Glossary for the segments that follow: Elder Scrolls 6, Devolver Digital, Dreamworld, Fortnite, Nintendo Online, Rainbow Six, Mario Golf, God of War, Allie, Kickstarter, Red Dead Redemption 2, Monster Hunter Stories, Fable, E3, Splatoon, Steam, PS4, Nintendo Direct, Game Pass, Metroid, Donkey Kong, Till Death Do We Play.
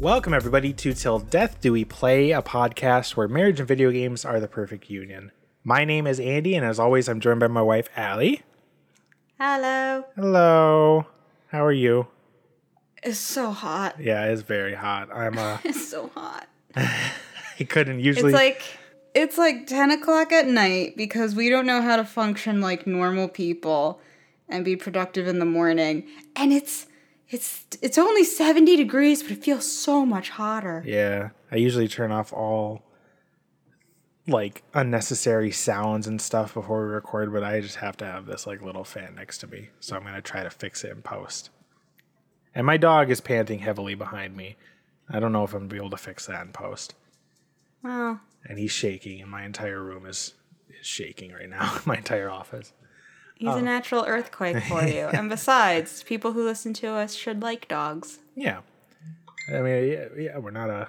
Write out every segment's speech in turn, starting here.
Welcome, everybody, to Till Death Do We Play, a podcast where marriage and video games are the perfect union. My name is Andy, and as always, I'm joined by my wife, Allie. Hello. Hello. How are you? It's so hot. Yeah, it's very hot. It's so hot. I couldn't usually... It's like 10 o'clock at night because we don't know how to function like normal people and be productive in the morning. And it's only 70 degrees, but it feels so much hotter. Yeah. I usually turn off all like unnecessary sounds and stuff before we record, but I just have to have this like little fan next to me. So I'm going to try to fix it in post. And my dog is panting heavily behind me. I don't know if I'm going to be able to fix that in post. Wow. And he's shaking, and my entire room is shaking right now, my entire office. He's a natural earthquake for you. And besides, people who listen to us should like dogs. Yeah. I mean, yeah, we're not a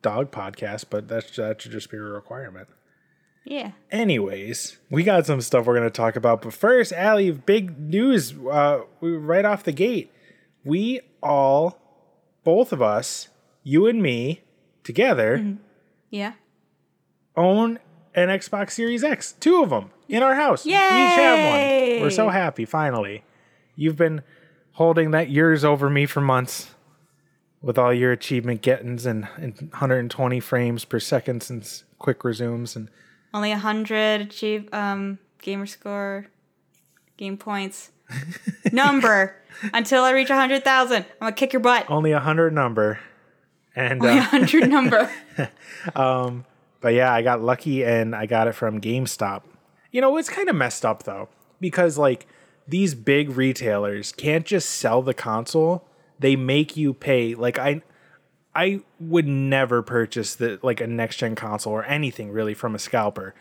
dog podcast, but that should just be a requirement. Yeah. Anyways, we got some stuff we're going to talk about. But first, Allie, big news right off the gate. We all, both of us, you and me, together... Mm-hmm. Yeah. Own an Xbox Series X. Two of them in our house. Yay! We each have one. We're so happy, finally. You've been holding that yours over me for months with all your achievement gettings and 120 frames per second since quick resumes. And only 100 gamer score, game points, number until I reach 100,000. I'm going to kick your butt. Only 100 number. And 100 number. But yeah, I got lucky and I got it from GameStop. You know, it's kind of messed up though, because like these big retailers can't just sell the console. They make you pay. Like I would never purchase a next gen console or anything really from a scalper.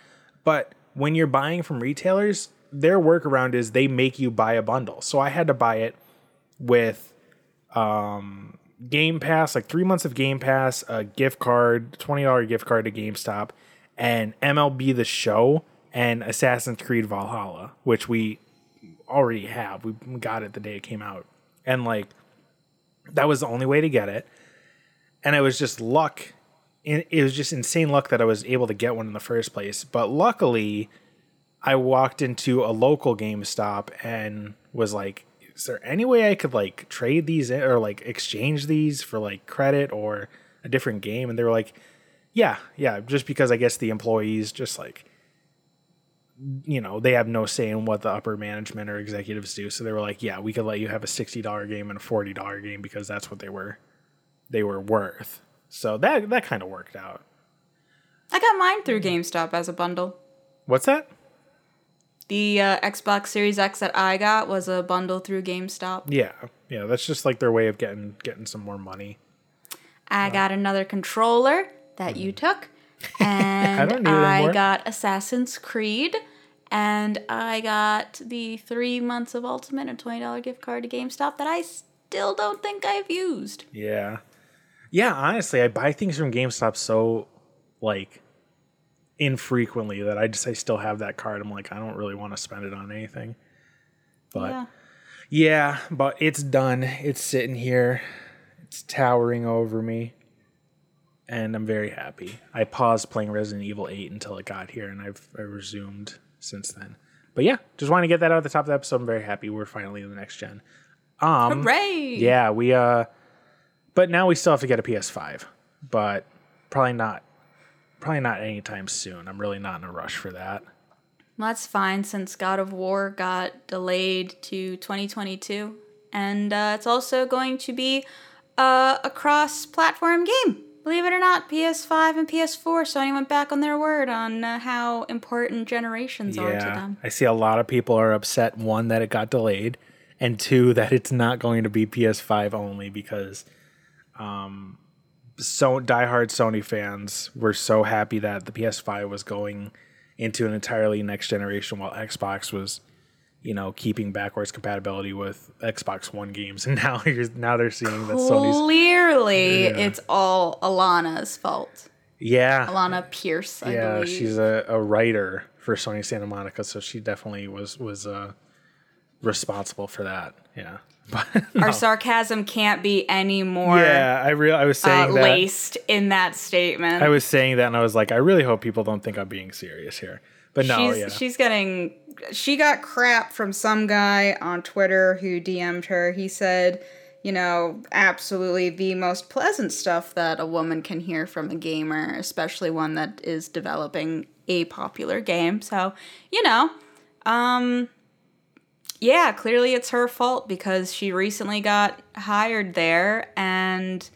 But when you're buying from retailers, their workaround is they make you buy a bundle. So I had to buy it with, Game Pass, like 3 months of Game Pass, a gift card, $20 gift card to GameStop, and MLB The Show and Assassin's Creed Valhalla, which we already have. We got it the day it came out. And like that was the only way to get it. And it was just luck. It was just insane luck that I was able to get one in the first place. But luckily, I walked into a local GameStop and was like, is there any way I could like trade these in or like exchange these for like credit or a different game? And they were like, yeah. Just because I guess the employees just like, you know, they have no say in what the upper management or executives do. So they were like, yeah, we could let you have a $60 game and a $40 game because that's what they were worth. So that kind of worked out. I got mine through GameStop as a bundle. What's that? The Xbox Series X that I got was a bundle through GameStop. Yeah, that's just like their way of getting some more money. I got another controller that you took, and I got Assassin's Creed, and I got the 3 months of Ultimate and $20 gift card to GameStop that I still don't think I've used. Yeah. Honestly, I buy things from GameStop so like infrequently that I still have that card. I'm like, I don't really want to spend it on anything, but yeah, but it's done. It's sitting here. It's towering over me and I'm very happy. I paused playing Resident Evil 8 until it got here and I resumed since then, but yeah, just want to get that out at the top of the episode. I'm very happy. We're finally in the next gen. Hooray! Yeah, we, but now we still have to get a PS5, but probably not anytime soon. I'm really not in a rush for that. Well, that's fine since God of War got delayed to 2022. And it's also going to be a cross-platform game. Believe it or not, PS5 and PS4. Sony went back on their word on how important generations are to them. I see a lot of people are upset, one, that it got delayed, and two, that it's not going to be PS5 only because... So diehard Sony fans were so happy that the PS5 was going into an entirely next generation while Xbox was, you know, keeping backwards compatibility with Xbox One games. And now they're seeing that Sony's... Clearly, it's all Alana's fault. Yeah. Alana Pierce, I believe. Yeah, she's a writer for Sony Santa Monica, so she definitely was responsible for that. Yeah. But no. Our sarcasm can't be any more I was saying that, laced in that statement. I was saying that, and I was like, I really hope people don't think I'm being serious here. But no, she got crap from some guy on Twitter who DM'd her. He said, you know, absolutely the most pleasant stuff that a woman can hear from a gamer, especially one that is developing a popular game. So, you know, yeah, clearly it's her fault because she recently got hired there and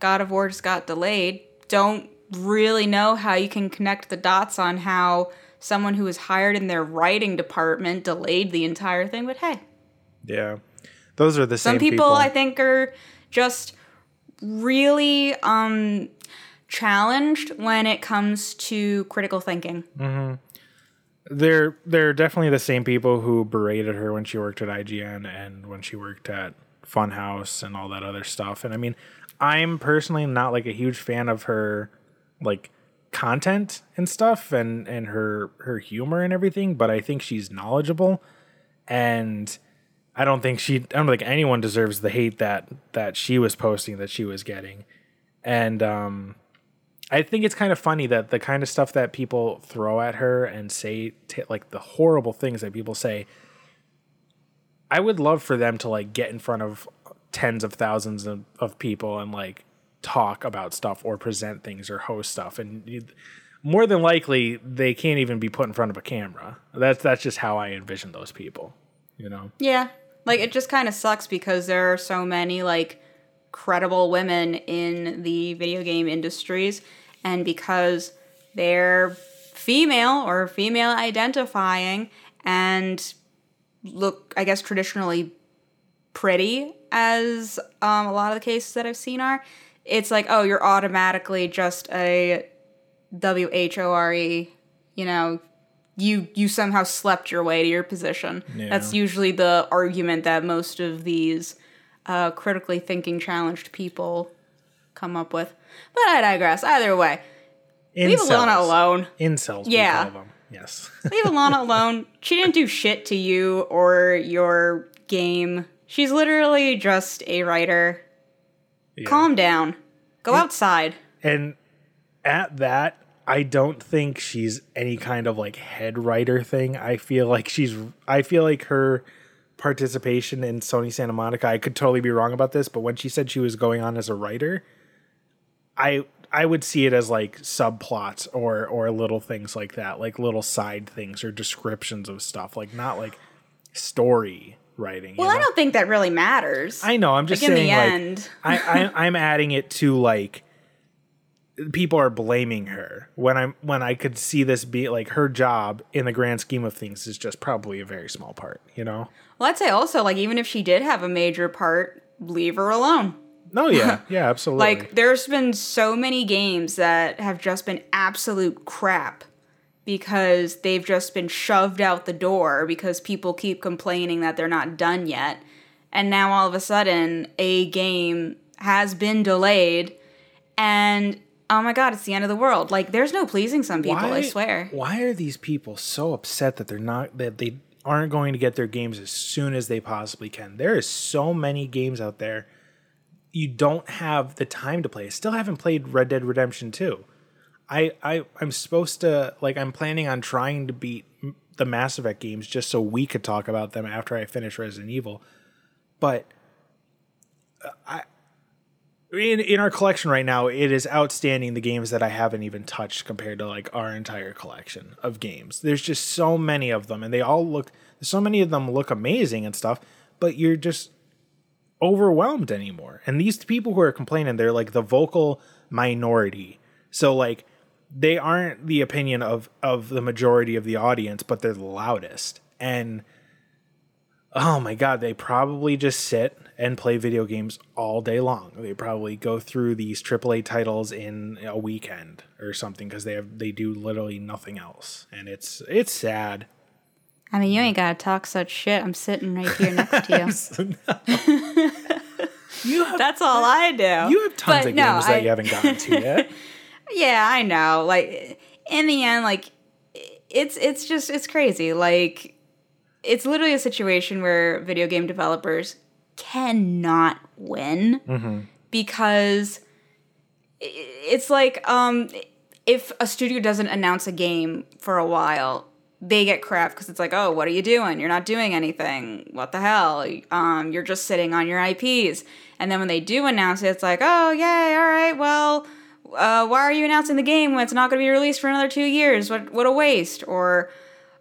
God of War just got delayed. Don't really know how you can connect the dots on how someone who was hired in their writing department delayed the entire thing, but hey. Yeah. Those are the same people. Some people, I think, are just really challenged when it comes to critical thinking. Mm-hmm. They're definitely the same people who berated her when she worked at IGN and when she worked at Funhouse and all that other stuff. And I mean, I'm personally not like a huge fan of her like content and stuff and her humor and everything, but I think she's knowledgeable and I don't think anyone deserves the hate that she was posting, that she was getting. And I think it's kind of funny that the kind of stuff that people throw at her and say, like the horrible things that people say, I would love for them to like get in front of tens of thousands of people and like talk about stuff or present things or host stuff. And more than likely, they can't even be put in front of a camera. That's just how I envision those people, you know? Yeah. Like, it just kind of sucks because there are so many, like, credible women in the video game industries, and because they're female or female identifying and look, I guess, traditionally pretty, as a lot of the cases that I've seen are, it's like, oh, you're automatically just a WHORE, you know, you somehow slept your way to your position. Yeah. That's usually the argument that most of these critically thinking challenged people come up with. But I digress. Either way, incels. Leave Alana alone. Incels. Yeah. We call them. Yes. Leave Alana alone. She didn't do shit to you or your game. She's literally just a writer. Yeah. Calm down. Go outside. And at that, I don't think she's any kind of like head writer thing. I feel like her participation in Sony Santa Monica, I could totally be wrong about this, but when she said she was going on as a writer, I would see it as like subplots or little things like that, like little side things or descriptions of stuff, like not like story writing. Well, you know? I don't think that really matters. I know. I'm just like saying, in the end. I'm adding it to like, people are blaming her when I could see this be like her job in the grand scheme of things is just probably a very small part, you know? Well, I'd say also like, even if she did have a major part, leave her alone. No, yeah. Yeah, absolutely. Like there's been so many games that have just been absolute crap because they've just been shoved out the door because people keep complaining that they're not done yet. And now all of a sudden a game has been delayed and oh my God, it's the end of the world. Like, there's no pleasing some people, I swear. Why are these people so upset that they aren't going to get their games as soon as they possibly can? There is so many games out there you don't have the time to play. I still haven't played Red Dead Redemption 2. I'm supposed to, like, I'm planning on trying to beat the Mass Effect games just so we could talk about them after I finish Resident Evil. But In our collection right now, it is outstanding the games that I haven't even touched compared to like our entire collection of games. There's just so many of them and they all look, so many of them look amazing and stuff, but you're just overwhelmed anymore. And these people who are complaining, they're like the vocal minority. So like they aren't the opinion of the majority of the audience, but they're the loudest. And oh my God, they probably just sit and play video games all day long. They probably go through these AAA titles in a weekend or something because they do literally nothing else. And it's sad. I mean, you ain't got to talk such shit. I'm sitting right here next to you. That's all I do. You have tons of games that you haven't gotten to yet. Yeah, I know. Like, in the end, like, it's just, it's crazy. Like, it's literally a situation where video game developers cannot win because it's like if a studio doesn't announce a game for a while, they get crap because it's like, oh, what are you doing? You're not doing anything. What the hell? You're just sitting on your IPs. And then when they do announce it, it's like, oh, yay, all right, well, why are you announcing the game when it's not going to be released for another 2 years? What a waste. Or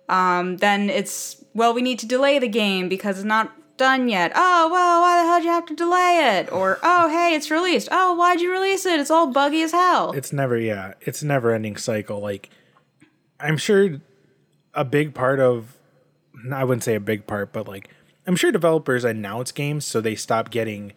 then it's, well, we need to delay the game because it's not done yet. Oh, well, why the hell did you have to delay it? Or, oh, hey, it's released. Oh, why'd you release it? It's all buggy as hell. It's a never-ending cycle. Like, I'm sure a big part of, I wouldn't say a big part, but like, I'm sure developers announce games so they stop getting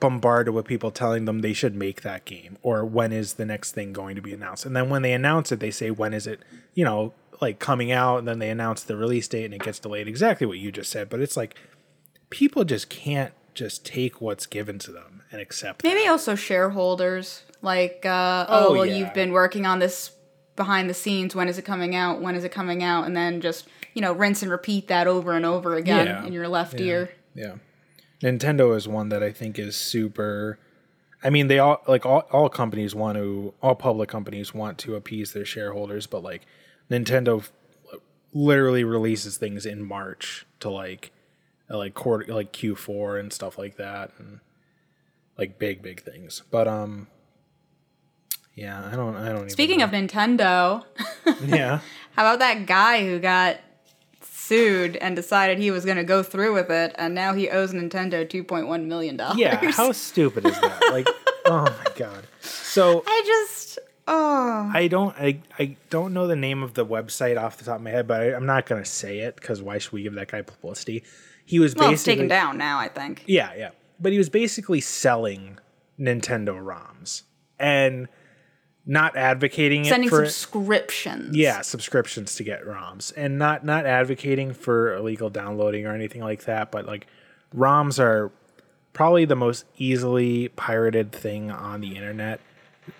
bombarded with people telling them they should make that game or when is the next thing going to be announced. And then when they announce it, they say, when is it, you know, like coming out, and then they announce the release date and it gets delayed. Exactly what you just said. But it's like, people just can't just take what's given to them and accept it. Maybe also shareholders, like, you've been working on this behind the scenes. When is it coming out? When is it coming out? And then just, you know, rinse and repeat that over and over again in your left ear. Yeah. Nintendo is one that I think is super, I mean, they all, like, all companies want to, all public companies want to appease their shareholders, but, like, Nintendo literally releases things in March to, like quarter, like Q4 and stuff like that, and, like, big things. But, yeah, I don't Speaking of Nintendo, how about that guy who got sued and decided he was going to go through with it, and now he owes Nintendo $2.1 million. Yeah, how stupid is that? Like, oh my God. So I don't know the name of the website off the top of my head, but I'm not going to say it because why should we give that guy publicity? He was it's taken down now, I think. Yeah. But he was basically selling Nintendo ROMs and not advocating sending subscriptions. Yeah, subscriptions to get ROMs. And not advocating for illegal downloading or anything like that, but like ROMs are probably the most easily pirated thing on the internet.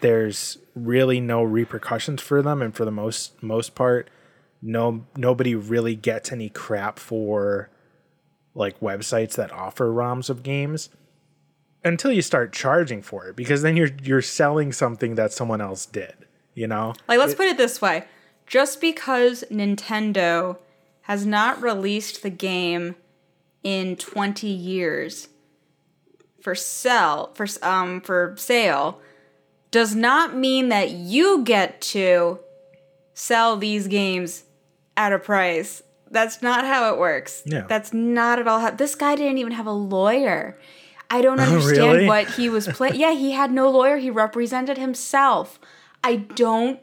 There's really no repercussions for them, and for the most part, nobody really gets any crap for like websites that offer ROMs of games. Until you start charging for it, because then you're selling something that someone else did, you know? Like, let's put it this way. Just because Nintendo has not released the game in 20 years for sale does not mean that you get to sell these games at a price. That's not how it works. No. That's not at all how... This guy didn't even have a lawyer. I don't understand what he was playing. Yeah, he had no lawyer. He represented himself. I don't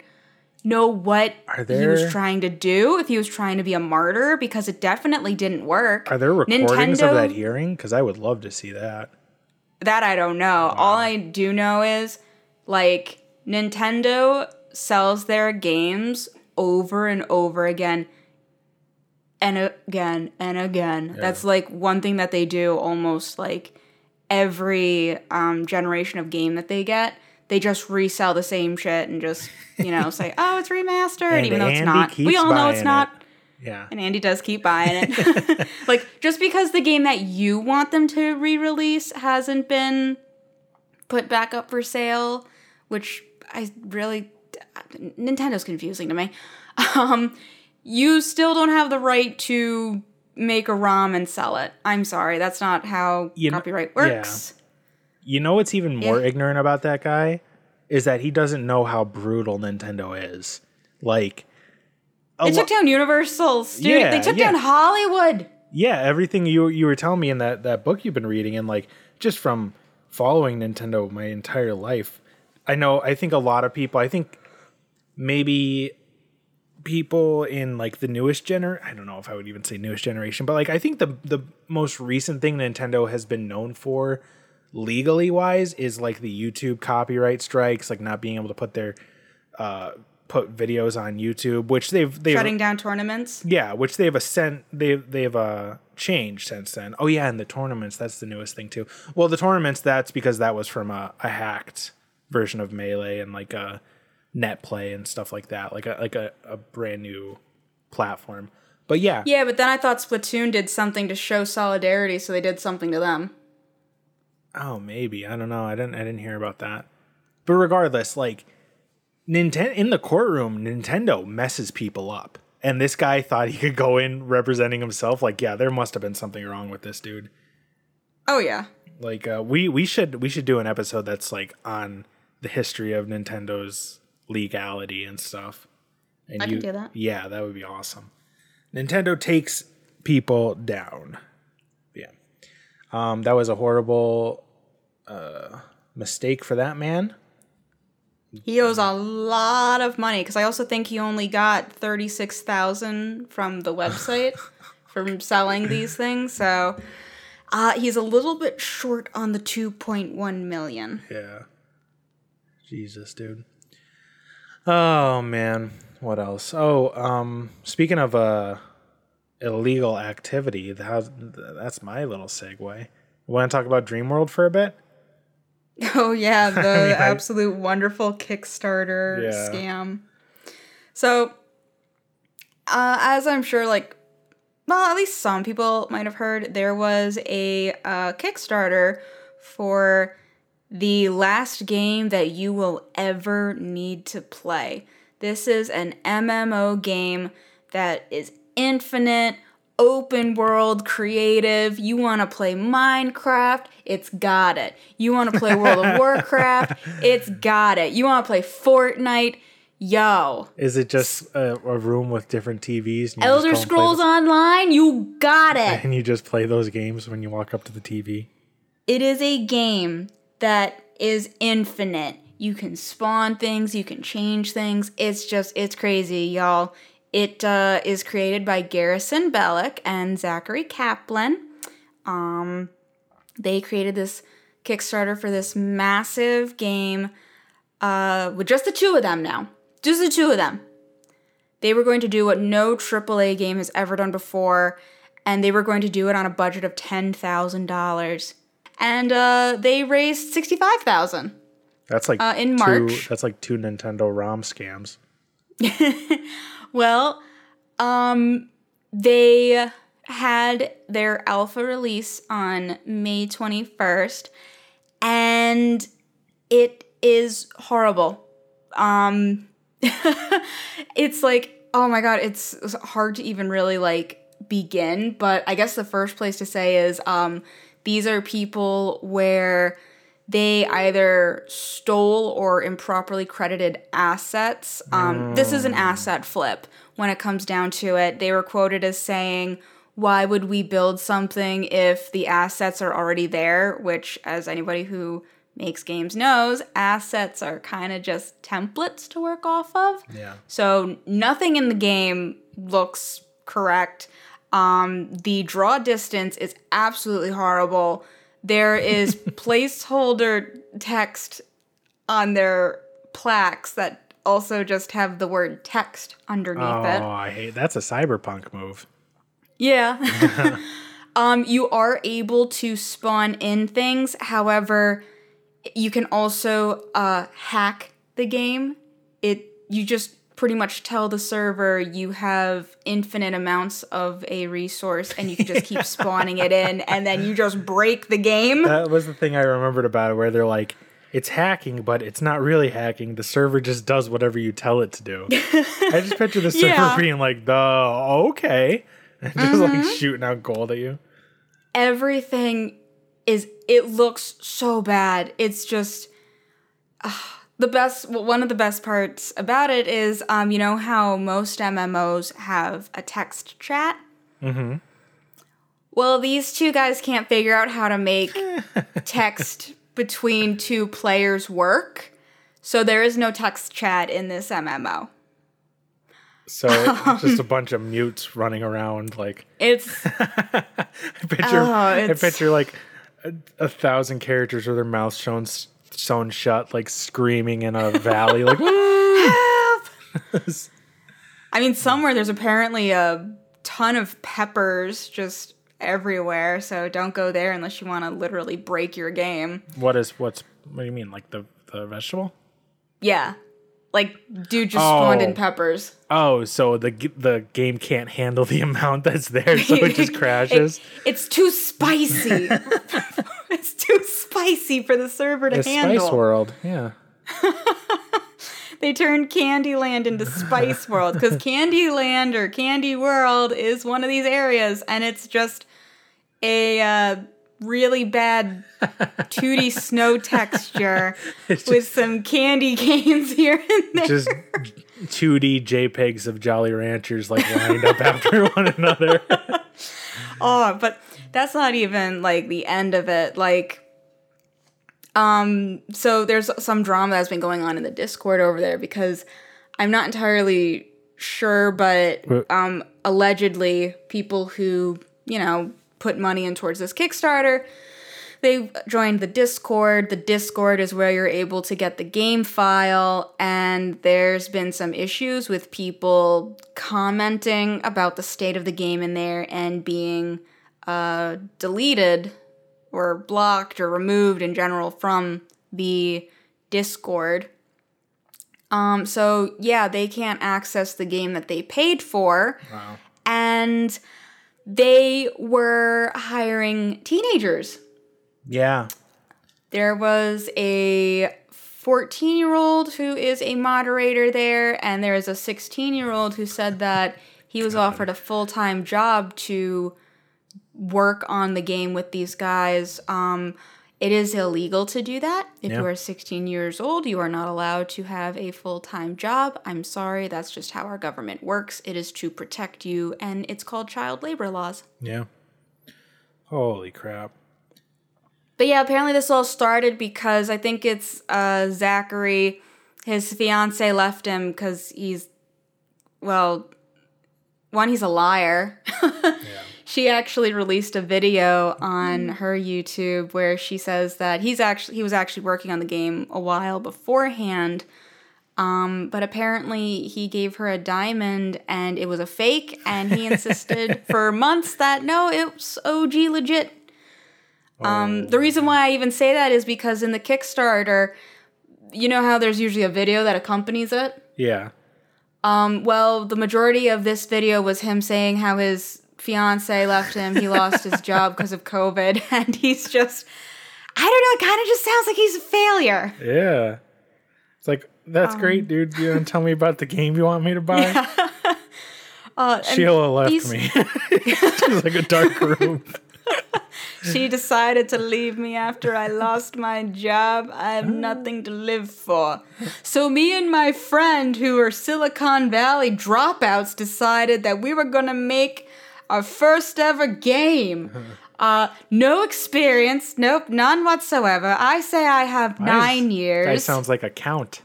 know what he was trying to do, if he was trying to be a martyr, because it definitely didn't work. Are there recordings of that hearing? Because I would love to see that. That I don't know. Wow. All I do know is, like, Nintendo sells their games over and over again. And again, and again. Yeah. That's, like, one thing that they do almost, like... every generation of game that they get, they just resell the same shit and just, you know, say, oh, it's remastered, and even though it's not. We all know it's not. Yeah. And Andy does keep buying it. Like, just because the game that you want them to re-release hasn't been put back up for sale, which Nintendo's confusing to me, you still don't have the right to make a ROM and sell it. I'm sorry. That's not how copyright works. Yeah. You know what's even more ignorant about that guy is that he doesn't know how brutal Nintendo is. Like, they took down Universal Studios. Yeah, they took down Hollywood. Yeah, everything you were telling me in that book you've been reading, and like just from following Nintendo my entire life, I think a lot of people, I think maybe people in like the newest I don't know if I would even say newest generation, but like I think the most recent thing Nintendo has been known for legally wise is like the YouTube copyright strikes, like not being able to put their put videos on YouTube, which they've shutting down tournaments. Yeah, which they've changed since then. Oh yeah, and the tournaments, that's the newest thing too. Well, the tournaments, that's because that was from a hacked version of Melee and like a net play and stuff like that, like a brand new platform. But yeah. Yeah, but then I thought Splatoon did something to show solidarity, so they did something to them. Oh, maybe. I don't know. I didn't hear about that. But regardless, like, Nintendo in the courtroom, Nintendo messes people up. And this guy thought he could go in representing himself. Like, yeah, there must have been something wrong with this dude. Oh, yeah. Like, we should do an episode that's, like, on the history of Nintendo's legality and stuff. And I can do that. Yeah, that would be awesome. Nintendo takes people down. Yeah. That was a horrible mistake for that man. He owes a lot of money because I also think he only got $36,000 from the website from selling these things. So he's a little bit short on the $2.1 million. Yeah. Jesus, dude. Oh, man. What else? Oh, speaking of illegal activity, that's my little segue. Want to talk about Dreamworld for a bit? Oh, yeah, the absolute wonderful Kickstarter scam. So, as I'm sure, like, well, at least some people might have heard, there was a Kickstarter for the last game that you will ever need to play. This is an MMO game that is infinite, open world, creative. You want to play Minecraft? It's got it. You want to play World of Warcraft? It's got it. You want to play Fortnite? Yo. Is it just a room with different TVs? And Elder Scrolls Online? You got it. And you just play those games when you walk up to the TV? It is a game that is infinite. You can spawn things. You can change things. It's crazy, y'all. It is created by Garrison Bellick and Zachary Kaplan. They created this Kickstarter for this massive game with just the two of them now. Just the two of them. They were going to do what no AAA game has ever done before, and they were going to do it on a budget of $10,000. And they raised $65,000. That's like in March. That's like two Nintendo ROM scams. Well, they had their alpha release on May 21st, and it is horrible. It's like, oh my God, it's hard to even really like begin, but I guess the first place to say is these are people where they either stole or improperly credited assets. This is an asset flip when it comes down to it. They were quoted as saying, why would we build something if the assets are already there? Which, as anybody who makes games knows, assets are kind of just templates to work off of. Yeah. So nothing in the game looks correct. The draw distance is absolutely horrible. There is placeholder text on their plaques that also just have the word text underneath it. Oh, I hate that's a cyberpunk move. Yeah. You are able to spawn in things. However, you can also hack the game. You just pretty much tell the server you have infinite amounts of a resource and you can just keep spawning it in and then you just break the game. That was the thing I remembered about it where they're like, it's hacking, but it's not really hacking. The server just does whatever you tell it to do. I just picture the server being like, okay. And just like shooting out gold at you. Everything it looks so bad. It's just... one of the best parts about it is, you know how most MMOs have a text chat? Mm-hmm. Well, these two guys can't figure out how to make text between two players work, so there is no text chat in this MMO. So it's just a bunch of mutes running around, like... It's... I picture, like, 1,000 characters with their mouths sewn shut, like screaming in a valley, like help. I mean, somewhere there's apparently a ton of peppers just everywhere, so don't go there unless you want to literally break your game. What do you mean, like the vegetable? Yeah. Like, dude just spawned in peppers. Oh, so the game can't handle the amount that's there, so it just crashes? It's too spicy. It's too spicy for the server to handle. It's Spice World, yeah. They turned Candyland into Spice World, because Candyland or Candy World is one of these areas, and it's just a... really bad 2D snow texture just, with some candy canes here and there. Just 2D JPEGs of Jolly Ranchers like lined up after one another. Oh, but that's not even like the end of it. Like, so there's some drama that's been going on in the Discord over there because I'm not entirely sure, but allegedly people who, you know, put money in towards this Kickstarter. They joined the Discord. The Discord is where you're able to get the game file, and there's been some issues with people commenting about the state of the game in there and being deleted or blocked or removed in general from the Discord. So, yeah, they can't access the game that they paid for. Wow. And... they were hiring teenagers. Yeah. There was a 14-year-old who is a moderator there, and there is a 16-year-old who said that he was offered a full-time job to work on the game with these guys. It is illegal to do that. If you are 16 years old, you are not allowed to have a full-time job. I'm sorry, that's just how our government works. It is to protect you, and it's called child labor laws. Yeah. Holy crap. But yeah, apparently this all started because I think it's Zachary, his fiance left him because he's, well, one, he's a liar. Yeah. She actually released a video on her YouTube where she says that he was actually working on the game a while beforehand, but apparently he gave her a diamond and it was a fake, and he insisted for months that no, it's OG legit. The reason why I even say that is because in the Kickstarter, you know how there's usually a video that accompanies it? Yeah. Well, the majority of this video was him saying how his fiance left him. He lost his job because of COVID, and he's just, I don't know, it kind of just sounds like he's a failure. Yeah. It's like, that's great, dude. You don't tell me about the game you want me to buy? Yeah. Sheila left me. She's like a dark room. She decided to leave me after I lost my job. I have nothing to live for. So me and my friend, who are Silicon Valley dropouts, decided that we were going to make our first ever game. No experience. Nope, none whatsoever. I say I have 9 years. That sounds like a count.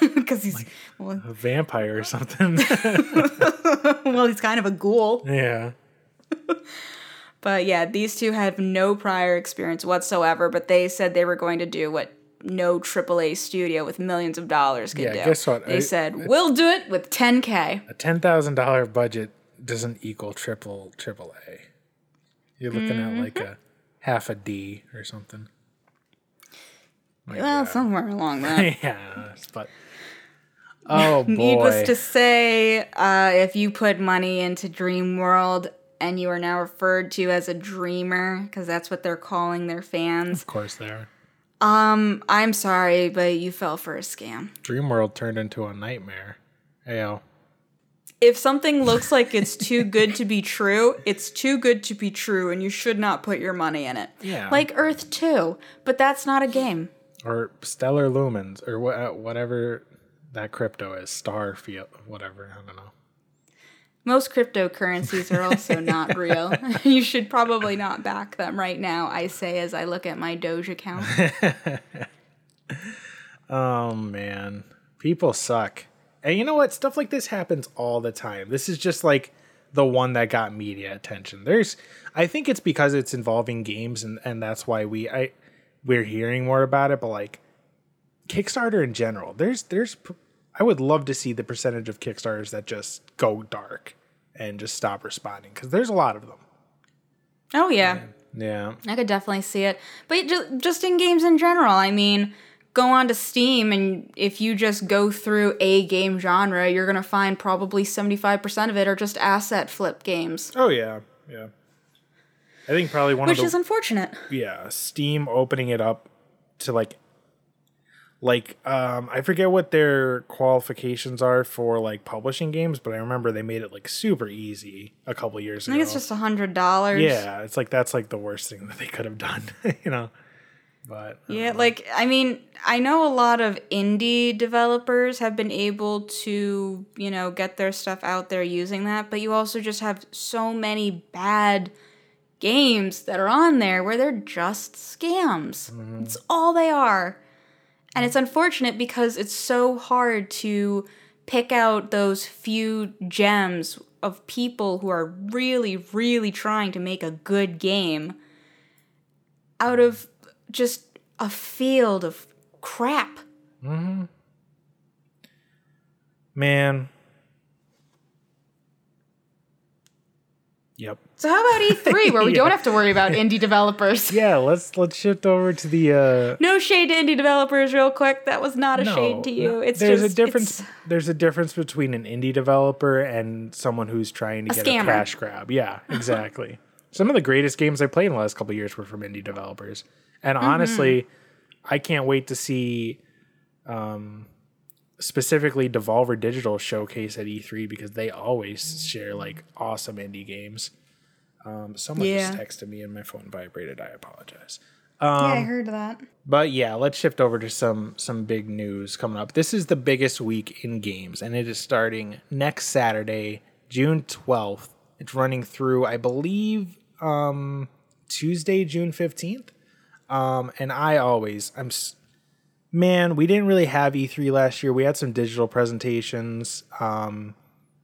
Because he's like a vampire or something. Well, he's kind of a ghoul. Yeah. But yeah, these two have no prior experience whatsoever, but they said they were going to do what no AAA studio with millions of dollars could do. Yeah, guess what? They said, we'll do it with $10,000. A $10,000 budget doesn't equal AAA. You're looking at like a half a D or something. Like somewhere along that. Yeah, but... oh, boy. Needless to say, if you put money into Dreamworld... and you are now referred to as a dreamer, because that's what they're calling their fans. Of course they are. I'm sorry, but you fell for a scam. Dreamworld turned into a nightmare. Ayo. If something looks like it's too good to be true, it's too good to be true, and you should not put your money in it. Yeah. Like Earth 2, but that's not a game. Or Stellar Lumens, or whatever that crypto is. Starfield, whatever, I don't know. Most cryptocurrencies are also not real. You should probably not back them right now, I say as I look at my Doge account. Oh, man. People suck. And you know what? Stuff like this happens all the time. This is just like the one that got media attention. I think it's because it's involving games, and that's why we're hearing more about it. But like Kickstarter in general, I would love to see the percentage of Kickstarters that just go dark and just stop responding, because there's a lot of them. Oh, yeah. Yeah. I could definitely see it. But just in games in general, I mean, go on to Steam, and if you just go through a game genre, you're going to find probably 75% of it are just asset flip games. Oh, yeah. Yeah. I think probably one Which is unfortunate. Yeah. Steam opening it up to I forget what their qualifications are for like publishing games, but I remember they made it like super easy a couple years ago. I think it's just $100. Yeah, it's like that's like the worst thing that they could have done, you know. But yeah, I know a lot of indie developers have been able to, you know, get their stuff out there using that, but you also just have so many bad games that are on there where they're just scams. Mm-hmm. It's all they are. And it's unfortunate because it's so hard to pick out those few gems of people who are really, really trying to make a good game out of just a field of crap. Mm-hmm. Man. Yep. So how about E3, where we don't have to worry about indie developers? Yeah, let's shift over to the... No shade to indie developers, real quick. That was not shade to you. There's a difference between an indie developer and someone who's trying to get a cash grab. Yeah, exactly. Some of the greatest games I played in the last couple of years were from indie developers. And honestly, I can't wait to see... specifically Devolver Digital showcase at E3 because they always share like awesome indie games. Someone just texted me and my phone vibrated. I apologize. I heard that. But yeah, let's shift over to some big news coming up. This is the biggest week in games, and it is starting next Saturday, June 12th. It's running through, I believe, Tuesday, June 15th. Man, we didn't really have E3 last year. We had some digital presentations.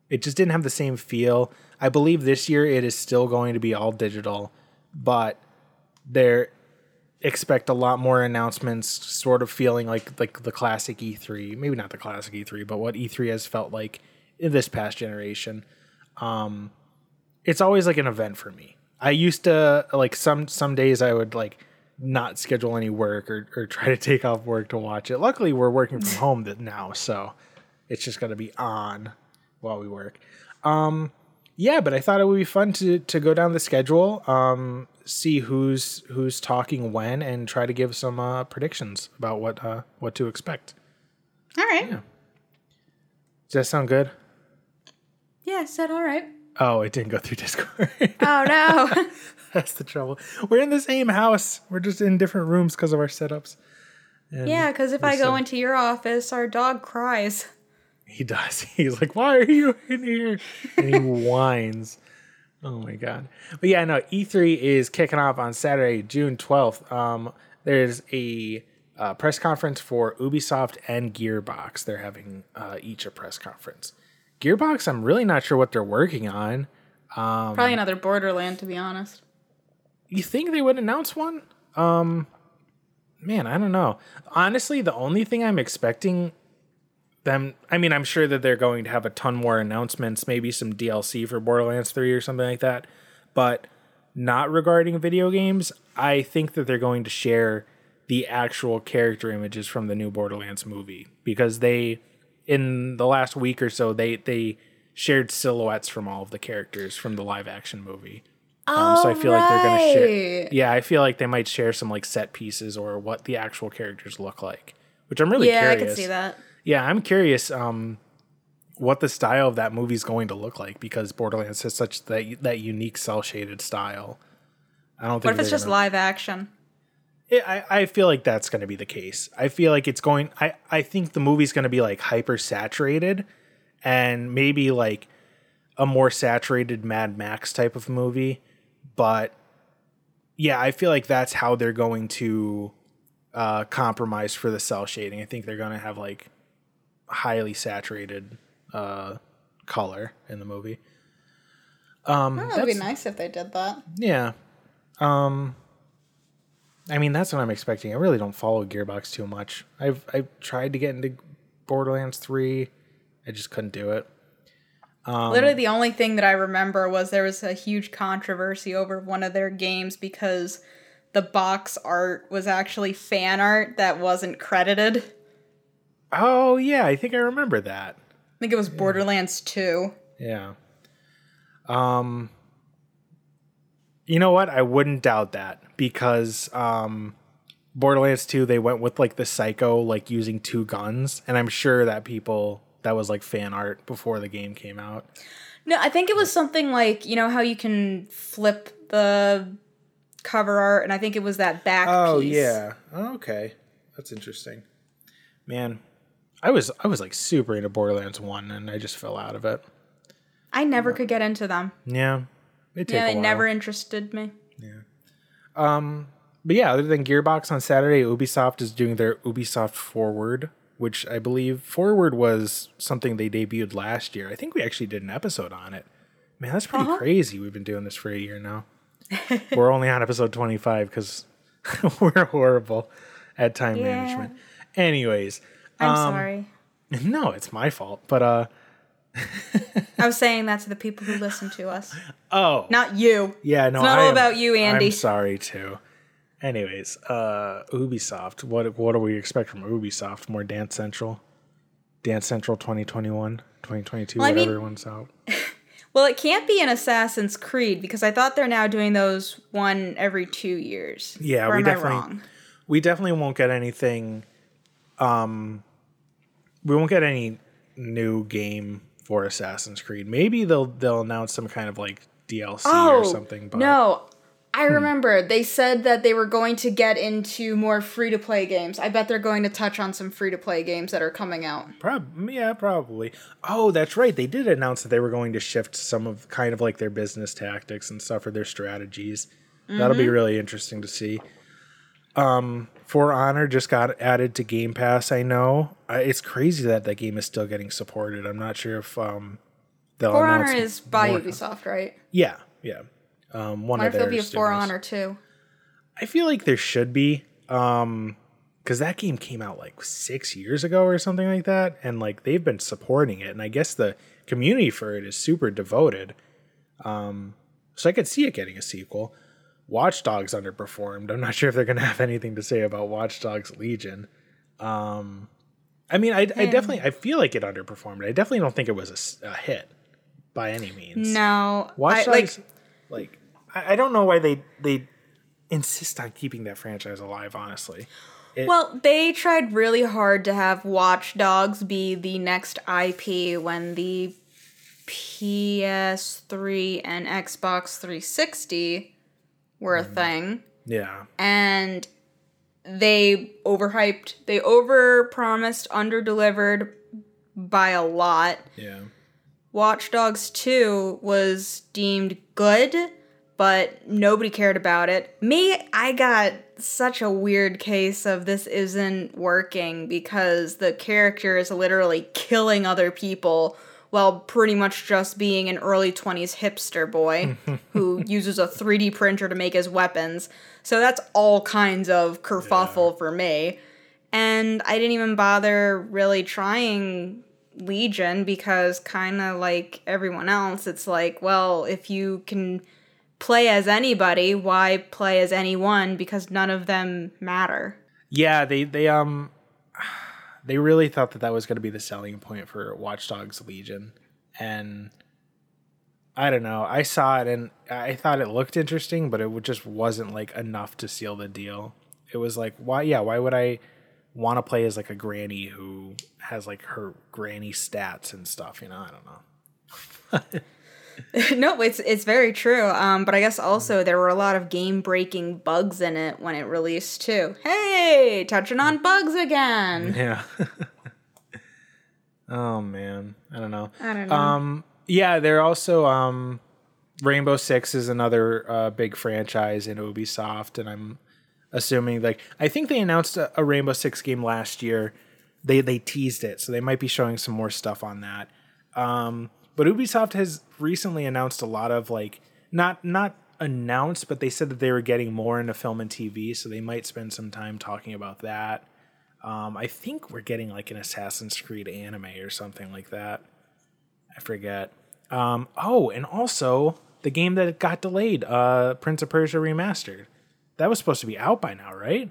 It just didn't have the same feel. I believe this year it is still going to be all digital, but they expect a lot more announcements, sort of feeling like the classic E3. Maybe not the classic E3, but what E3 has felt like in this past generation. It's always like an event for me. I used to, like, some days I would, like, not schedule any work or try to take off work to watch it. Luckily, we're working from home now, so it's just going to be on while we work. But I thought it would be fun to go down the schedule, see who's talking when, and try to give some predictions about what to expect. All right. Yeah. Does that sound good? Yeah, I said all right. Oh, it didn't go through Discord. Oh, no. That's the trouble. We're in the same house. We're just in different rooms because of our setups. And because if I go into your office, our dog cries. He does. He's like, why are you in here? And he whines. Oh, my God. But yeah, no, E3 is kicking off on Saturday, June 12th. There's a press conference for Ubisoft and Gearbox. They're having each a press conference. Gearbox, I'm really not sure what they're working on. Probably another Borderlands, to be honest. You think they would announce one? Man, I don't know. Honestly, the only thing I'm expecting them... I mean, I'm sure that they're going to have a ton more announcements, maybe some DLC for Borderlands 3 or something like that, but not regarding video games. I think that they're going to share the actual character images from the new Borderlands movie because they... In the last week or so, they shared silhouettes from all of the characters from the live action movie. So I feel like they're going to share. Yeah, I feel like they might share some like set pieces or what the actual characters look like, which I'm really curious. Yeah, I can see that. Yeah, I'm curious what the style of that movie is going to look like because Borderlands has such that unique cell shaded style. I don't think. What if it's just live action? I feel like that's going to be the case. I feel like it's going... I think the movie's going to be, like, hyper-saturated and maybe, like, a more saturated Mad Max type of movie. But, yeah, I feel like that's how they're going to compromise for the cell shading. I think they're going to have, like, highly saturated color in the movie. That would be nice if they did that. Yeah. I mean, that's what I'm expecting. I really don't follow Gearbox too much. I've tried to get into Borderlands 3. I just couldn't do it. Literally the only thing that I remember was there was a huge controversy over one of their games because the box art was actually fan art that wasn't credited. Oh, yeah. I think I remember that. I think it was Borderlands 2. Yeah. You know what? I wouldn't doubt that because Borderlands 2, they went with like the psycho, like using two guns. And I'm sure that people, that was like fan art before the game came out. No, I think it was something like, you know how you can flip the cover art? And I think it was that back piece. Oh, yeah. Okay. That's interesting. Man, I was like super into Borderlands 1 and I just fell out of it. I never could get into them. Yeah. It never interested me. Yeah. But yeah, other than Gearbox on Saturday, Ubisoft is doing their Ubisoft Forward, which I believe Forward was something they debuted last year. I think we actually did an episode on it. Man, that's pretty crazy. We've been doing this for a year now. We're only on episode 25 because we're horrible at time management. Anyways. I'm sorry. No, it's my fault. But I was saying that to the people who listen to us. Oh. Not you. Yeah, no. It's not all about you, Andy. I'm sorry, too. Anyways, Ubisoft. What do we expect from Ubisoft? More Dance Central? Dance Central 2021? 2022? Well, whatever one's out. Well, it can't be an Assassin's Creed because I thought they're now doing those one every 2 years. Yeah, we definitely won't get anything. We won't get any new game for Assassin's Creed. Maybe they'll announce some kind of like DLC or something. But no, I remember they said that they were going to get into more free-to-play games. I bet they're going to touch on some free-to-play games that are coming out. Probably. Oh, that's right. They did announce that they were going to shift some of kind of like their business tactics and stuff or their strategies. Mm-hmm. That'll be really interesting to see. For Honor just got added to Game Pass, I know. It's crazy that that game is still getting supported. I'm not sure if they'll For Honor is by Ubisoft, right? Yeah. One of theirs. I wonder if there'll be a For Honor 2. I feel like there should be, because that game came out like 6 years ago or something like that, and like they've been supporting it, and I guess the community for it is super devoted. So I could see it getting a sequel. Watch Dogs underperformed. I'm not sure if they're going to have anything to say about Watch Dogs Legion. I feel like it underperformed. I definitely don't think it was a hit by any means. No. Watch Dogs, I don't know why they insist on keeping that franchise alive, honestly. They tried really hard to have Watch Dogs be the next IP when the PS3 and Xbox 360... were a thing. Yeah. And they overhyped. They overpromised, underdelivered by a lot. Yeah. Watch Dogs 2 was deemed good, but nobody cared about it. Me, I got such a weird case of this isn't working because the character is literally killing other people while pretty much just being an early 20s hipster boy who uses a 3D printer to make his weapons. So that's all kinds of kerfuffle for me. And I didn't even bother really trying Legion because kind of like everyone else, it's like, well, if you can play as anybody, why play as anyone? Because none of them matter. Yeah, they really thought that was going to be the selling point for Watch Dogs Legion. And I don't know. I saw it and I thought it looked interesting, but it just wasn't like enough to seal the deal. It was like, why would I want to play as like a granny who has like her granny stats and stuff? You know, I don't know. No, it's very true. But I guess also there were a lot of game-breaking bugs in it when it released too. Hey, touching on bugs again. Yeah. Oh man, I don't know. Yeah, they're also Rainbow Six is another big franchise in Ubisoft, and I'm assuming I think they announced a Rainbow Six game last year. They teased it, so they might be showing some more stuff on that. But Ubisoft has recently announced a lot of not announced, but they said that they were getting more into film and TV. So they might spend some time talking about that. I think we're getting an Assassin's Creed anime or something like that. I forget. And also the game that got delayed, Prince of Persia Remastered. That was supposed to be out by now, right?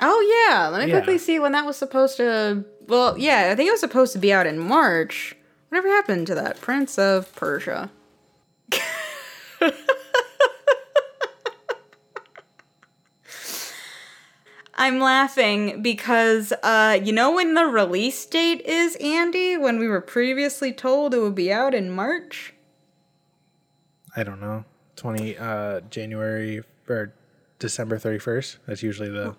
Oh, yeah. Let me quickly see when that was supposed to... Well, yeah, I think it was supposed to be out in March. Whatever happened to that? Prince of Persia. I'm laughing because, you know when the release date is, Andy? When we were previously told it would be out in March? I don't know. January or December 31st. That's usually the...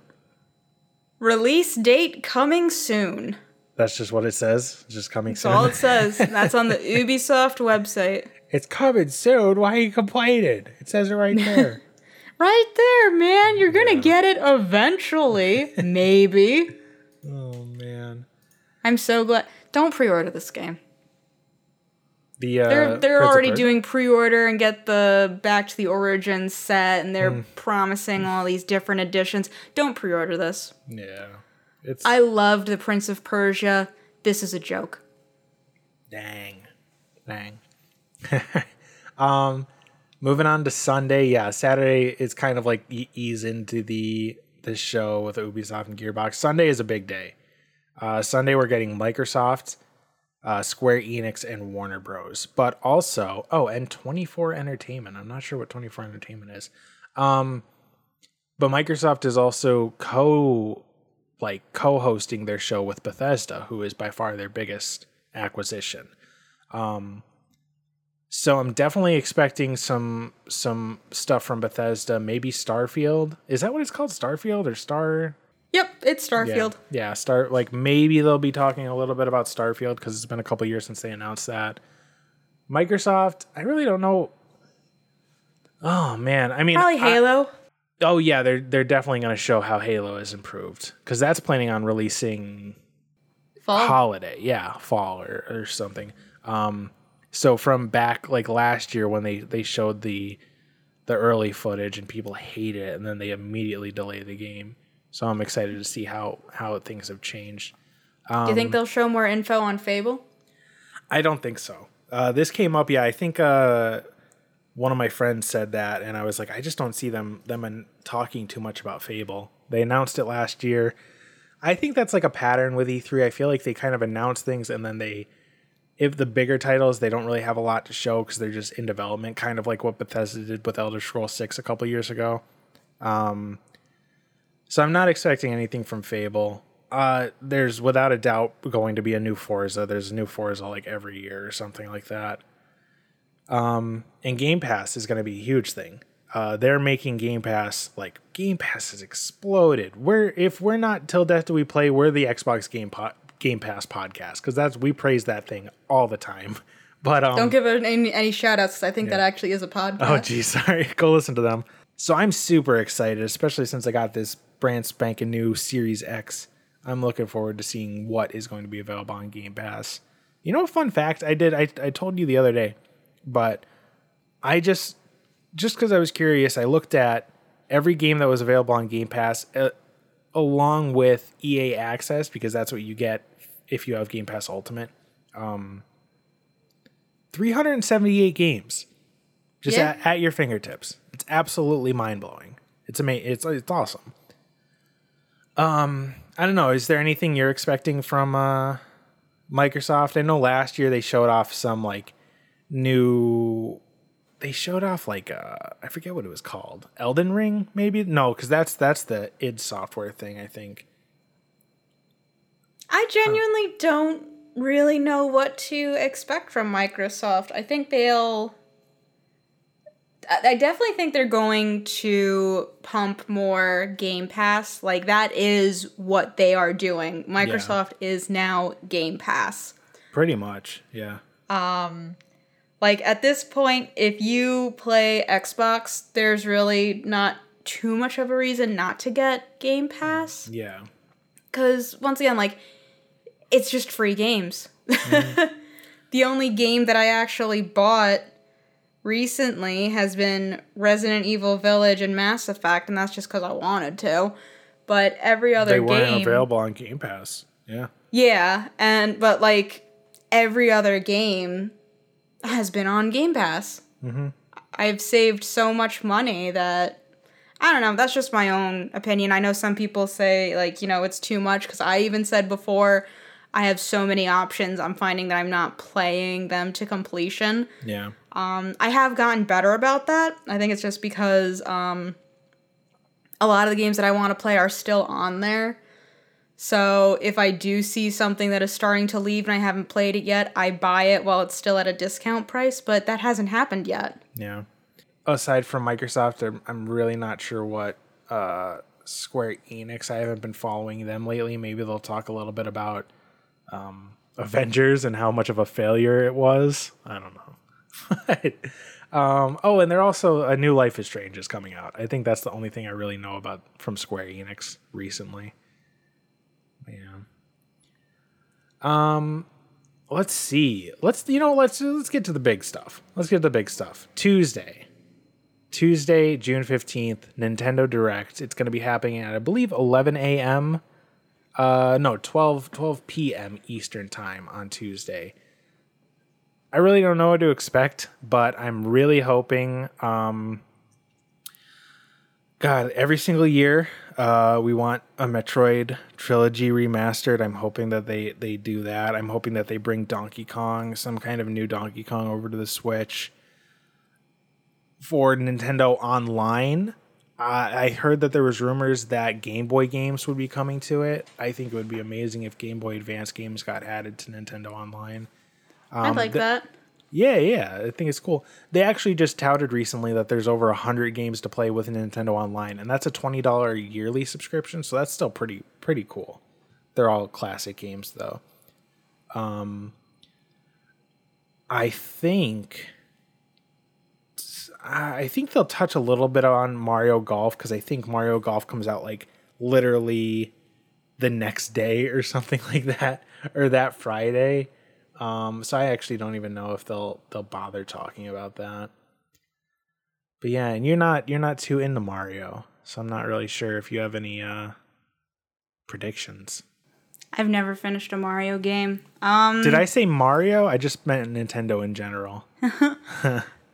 Release date coming soon. That's just what it says. It's just coming soon. That's all it says. That's on the Ubisoft website. It's coming soon. Why are you complaining? It says it right there. Right there, man. You're going to get it eventually. Maybe. Oh, man. I'm so glad. Don't pre-order this game. They're already doing pre-order and get the Back to the Origins set, and they're promising all these different editions. Don't pre-order this. Yeah. I loved the Prince of Persia. This is a joke. Dang. Moving on to Sunday. Yeah, Saturday is kind of like ease into the show with Ubisoft and Gearbox. Sunday is a big day. Sunday we're getting Microsoft, Square Enix, and Warner Bros. But also, and 24 Entertainment. I'm not sure what 24 Entertainment is. But Microsoft is also co-hosting their show with Bethesda, who is by far their biggest acquisition. So I'm definitely expecting some stuff from Bethesda, maybe Starfield. Is that what it's called? Starfield or Star? Yep, it's Starfield. Yeah, maybe they'll be talking a little bit about Starfield because it's been a couple years since they announced that. Microsoft, I really don't know. Oh man, I mean, probably Halo. Oh yeah, they're definitely going to show how Halo is improved because that's planning on releasing fall holiday, fall or something. So from back last year when they showed the early footage and people hate it, and then they immediately delay the game. So I'm excited to see how things have changed. Do you think they'll show more info on Fable? I don't think so. This came up, I think. One of my friends said that, and I was like, I just don't see them talking too much about Fable. They announced it last year. I think that's a pattern with E3. I feel like they kind of announce things, and then if the bigger titles, they don't really have a lot to show because they're just in development, kind of like what Bethesda did with Elder Scrolls 6 a couple years ago. So I'm not expecting anything from Fable. There's without a doubt going to be a new Forza. There's a new Forza every year or something like that. And Game Pass is going to be a huge thing. They're making Game Pass, Game Pass has exploded. If we're not Till Death Do We Play, we're the Xbox Game Pass podcast, because we praise that thing all the time. But don't give it any shout-outs, I think that actually is a podcast. Oh, geez, sorry. Go listen to them. So I'm super excited, especially since I got this brand spanking new Series X. I'm looking forward to seeing what is going to be available on Game Pass. You know, a fun fact I told you the other day. But I just because I was curious, I looked at every game that was available on Game Pass along with EA Access, because that's what you get if you have Game Pass Ultimate. 378 games just at your fingertips. It's absolutely mind-blowing. It's amazing. It's awesome. I don't know. Is there anything you're expecting from Microsoft? I know last year they showed off some I forget what it was called. Elden Ring, maybe? No, because that's the id Software thing, I think. I genuinely don't really know what to expect from Microsoft. I think I definitely think they're going to pump more Game Pass. That is what they are doing. Microsoft is now Game Pass. Pretty much, yeah. At this point, if you play Xbox, there's really not too much of a reason not to get Game Pass. Yeah. Because, once again, it's just free games. Mm-hmm. The only game that I actually bought recently has been Resident Evil Village and Mass Effect, and that's just because I wanted to. But every other game... They weren't available on Game Pass, yeah. Yeah, but every other game... has been on Game Pass. Mm-hmm. I've saved so much money that I don't know. That's just my own opinion. I know some people say, like, you know, it's too much, because I even said before, I have so many options. I'm finding that I'm not playing them to completion. Yeah. I have gotten better about that. I think it's just because a lot of the games that I want to play are still on there. So if I do see something that is starting to leave and I haven't played it yet, I buy it while it's still at a discount price, but that hasn't happened yet. Yeah. Aside from Microsoft, I'm really not sure what Square Enix, I haven't been following them lately. Maybe they'll talk a little bit about Avengers and how much of a failure it was. I don't know. But, oh, and they're also, a new Life is Strange is coming out. I think that's the only thing I really know about from Square Enix recently. Yeah. Let's see. Let's get to the big stuff. Tuesday, June 15th, Nintendo Direct. It's going to be happening at, I believe, 11 a.m. 12 p.m. Eastern time on Tuesday. I really don't know what to expect, but I'm really hoping. God, every single year we want a Metroid trilogy remastered. I'm hoping that they do that. I'm hoping that they bring Donkey Kong, some kind of new Donkey Kong, over to the Switch. For Nintendo Online, I heard that there was rumors that Game Boy games would be coming to it. I think it would be amazing if Game Boy Advance games got added to Nintendo Online. I'd like that. Yeah, I think it's cool. They actually just touted recently that there's over 100 games to play with Nintendo Online, and that's a $20 yearly subscription, so that's still pretty cool. They're all classic games, though. I think they'll touch a little bit on Mario Golf, because I think Mario Golf comes out, like, literally the next day or something like that, or that Friday. So I actually don't even know if they'll bother talking about that. But yeah, and you're not too into Mario, so I'm not really sure if you have any predictions. I've never finished a Mario game. Did I say Mario? I just meant Nintendo in general.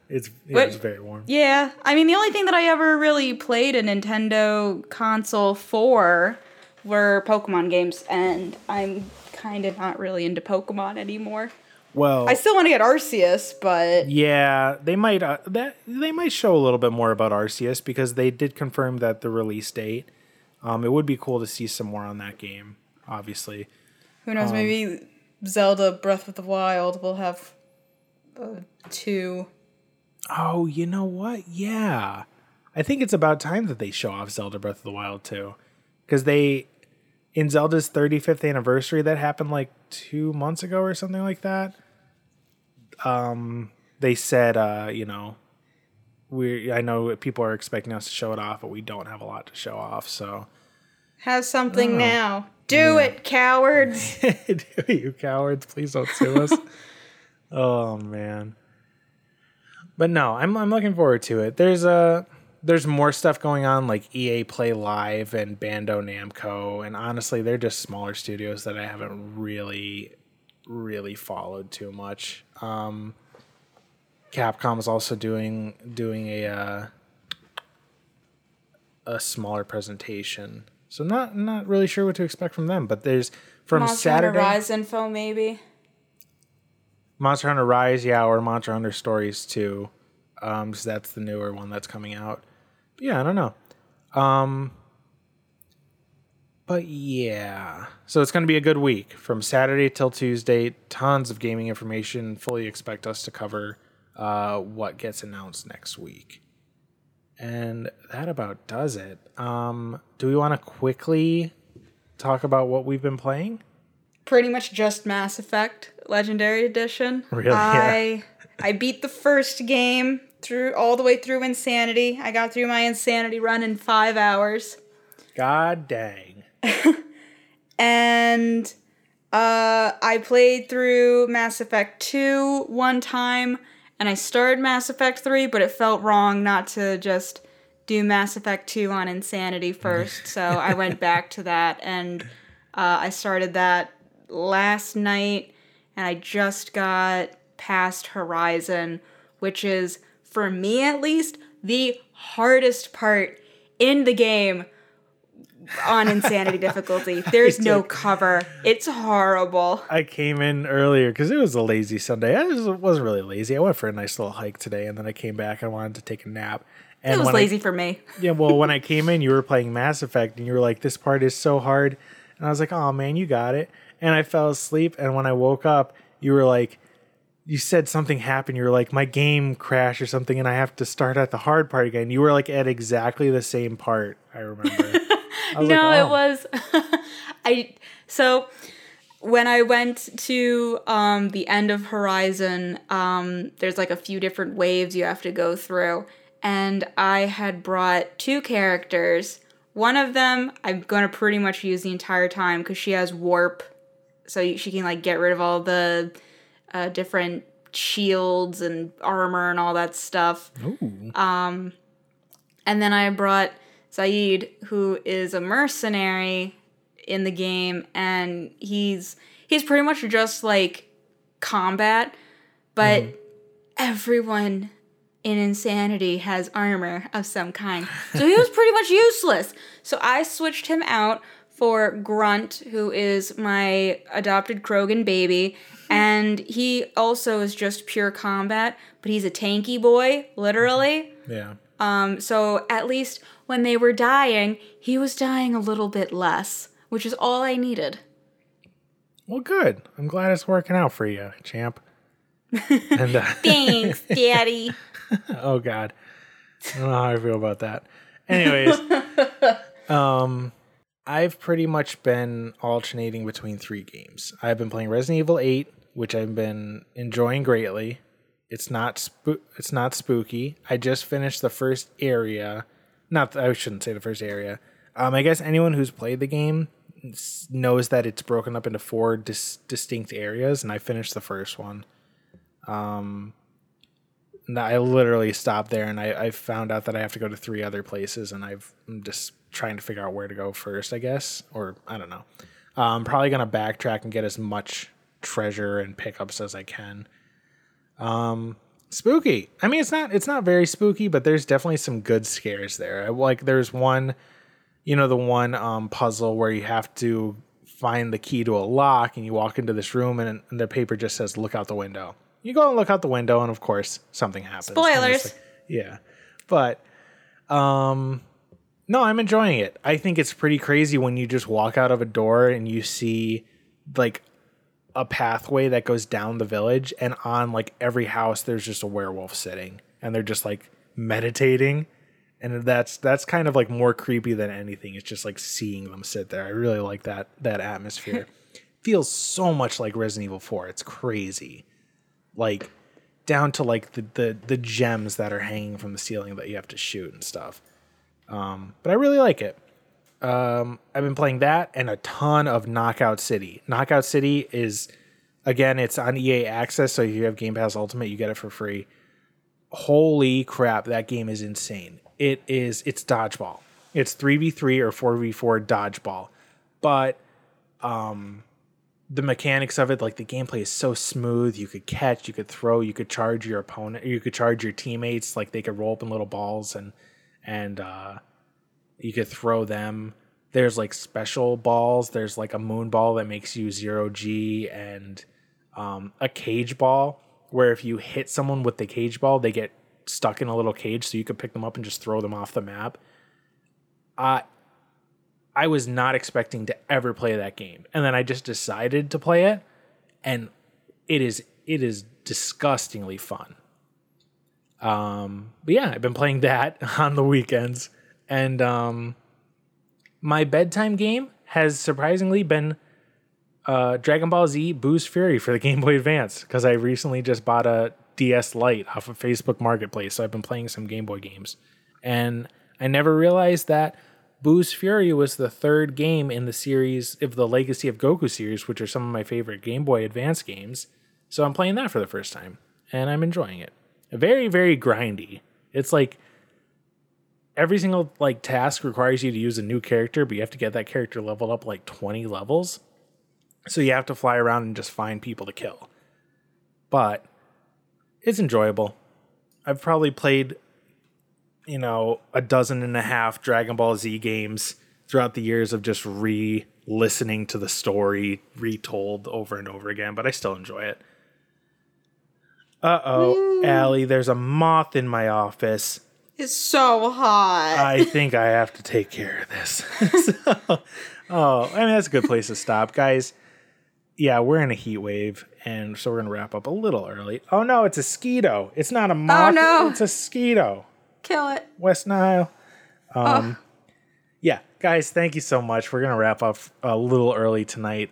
It's very warm. Yeah. I mean, the only thing that I ever really played a Nintendo console for were Pokemon games, and I'm kind of not really into Pokemon anymore. Well, I still want to get Arceus, but yeah, they might show a little bit more about Arceus, because they did confirm that the release date. It would be cool to see some more on that game, obviously. Who knows? Maybe Zelda Breath of the Wild will have 2. Oh, you know what? Yeah. I think it's about time that they show off Zelda Breath of the Wild too, because in Zelda's 35th anniversary, that happened like 2 months ago or something like that. They said, I know people are expecting us to show it off, but we don't have a lot to show off. So have something now. Do it, cowards. Do you cowards. Please don't sue us. Oh, man. But no, I'm looking forward to it. There's more stuff going on, like EA Play Live and Bandai Namco, and honestly, they're just smaller studios that I haven't really followed too much. Capcom is also doing a smaller presentation, so not really sure what to expect from them. But there's from Monster Saturday. Monster Hunter Rise info, maybe. Monster Hunter Rise, yeah, or Monster Hunter Stories 2, because that's the newer one that's coming out. But yeah, I don't know. But yeah, so it's going to be a good week from Saturday till Tuesday. Tons of gaming information. Fully expect us to cover what gets announced next week. And that about does it. Do we want to quickly talk about what we've been playing? Pretty much just Mass Effect Legendary Edition. Really? Yeah. I beat the first game all the way through Insanity. I got through my Insanity run in 5 hours. God dang. And I played through Mass Effect 2 one time, and I started Mass Effect 3, but it felt wrong not to just do Mass Effect 2 on Insanity first. So I went back to that, and I started that last night, and I just got past Horizon, which is, for me at least, the hardest part in the game on insanity difficulty. There's no cover. It's horrible. I came in earlier because it was a lazy Sunday. I wasn't really lazy. I went for a nice little hike today, and then I came back. I wanted to take a nap. And it was lazy for me. Yeah, well, when I came in, you were playing Mass Effect, and you were like, this part is so hard. And I was like, oh, man, you got it. And I fell asleep, and when I woke up, you were like, you said something happened. You were like, my game crashed or something, and I have to start at the hard part again. You were like at exactly the same part, I remember. So when I went to the end of Horizon, there's like a few different waves you have to go through. And I had brought two characters. One of them I'm going to pretty much use the entire time because she has warp. So she can like get rid of all the different shields and armor and all that stuff. Ooh. And then I brought Saeed, who is a mercenary in the game, and he's pretty much just like combat, but everyone in Insanity has armor of some kind. So he was pretty much useless. So I switched him out for Grunt, who is my adopted Krogan baby, and he also is just pure combat, but he's a tanky boy, literally. Yeah. So at least when they were dying, he was dying a little bit less, which is all I needed. Well, good. I'm glad it's working out for you, champ. And, thanks, Daddy. Oh, God. I don't know how I feel about that. Anyways, I've pretty much been alternating between three games. I've been playing Resident Evil 8, which I've been enjoying greatly. It's not spooky. I just finished the first area. I shouldn't say the first area. I guess anyone who's played the game knows that it's broken up into four distinct areas, and I finished the first one. I literally stopped there, and I found out that I have to go to three other places, and I'm just trying to figure out where to go first, I guess, or I don't know. I'm probably going to backtrack and get as much treasure and pickups as I can. Spooky. I mean, it's not very spooky, but there's definitely some good scares there. Like there's one, the one puzzle where you have to find the key to a lock, and you walk into this room, and the paper just says, look out the window. You go and look out the window, and of course something happens. Spoilers. Yeah. But, no, I'm enjoying it. I think it's pretty crazy when you just walk out of a door and you see like a pathway that goes down the village, and on like every house there's just a werewolf sitting, and they're just like meditating, and that's kind of like more creepy than anything. It's just like seeing them sit there. I really like that atmosphere. Feels so much like Resident Evil 4. It's crazy, like down to like the gems that are hanging from the ceiling that you have to shoot and stuff. But I really like it. I've been playing that and a ton of Knockout City. Knockout City is, again, it's on EA Access, so if you have Game Pass Ultimate, you get it for free. Holy crap, that game is insane. It's dodgeball. It's 3v3 or 4v4 dodgeball. But the mechanics of it, like the gameplay is so smooth. You could catch, you could throw, you could charge your opponent, you could charge your teammates, like they could roll up in little balls and you could throw them. There's like special balls. There's like a moon ball that makes you 0G, and a cage ball where if you hit someone with the cage ball, they get stuck in a little cage, so you could pick them up and just throw them off the map. I was not expecting to ever play that game, and then I just decided to play it, and it is disgustingly fun. But yeah, I've been playing that on the weekends. And my bedtime game has surprisingly been Dragon Ball Z Boo's Fury for the Game Boy Advance, because I recently just bought a DS Lite off of Facebook Marketplace, so I've been playing some Game Boy games. And I never realized that Boo's Fury was the third game in the series of the Legacy of Goku series, which are some of my favorite Game Boy Advance games. So I'm playing that for the first time, and I'm enjoying it. Very, very grindy. It's like every single like task requires you to use a new character, but you have to get that character leveled up like 20 levels. So you have to fly around and just find people to kill. But it's enjoyable. I've probably played you know, 12.5 Dragon Ball Z games throughout the years of just re-listening to the story retold over and over again, but I still enjoy it. Uh-oh, Allie, there's a moth in my office. It's so hot. I think I have to take care of this. I mean, that's a good place to stop, guys. Yeah, we're in a heat wave, and so we're going to wrap up a little early. Oh, no, it's a skeeto. It's not a moth. Oh, no. It's a skeeto. Kill it. West Nile. Yeah, guys, thank you so much. We're going to wrap up a little early tonight.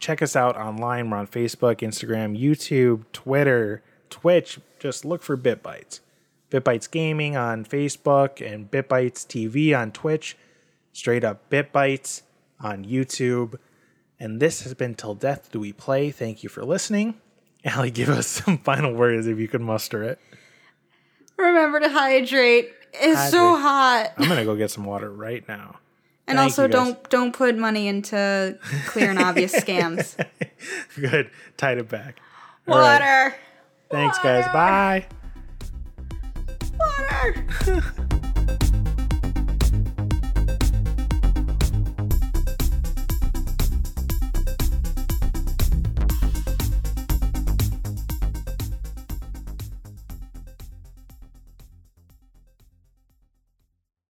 Check us out online. We're on Facebook, Instagram, YouTube, Twitter, Twitch. Just look for Bit Bites. Bit Bites Gaming on Facebook and Bit Bites TV on Twitch. Straight up Bit Bites on YouTube. And this has been Till Death Do We Play. Thank you for listening. Allie, give us some final words if you can muster it. Remember to hydrate. It's so hot. I'm going to go get some water right now. And also don't put money into clear and obvious scams. Good. Tied it back. Water. Right. Thanks, guys. Bye. Water.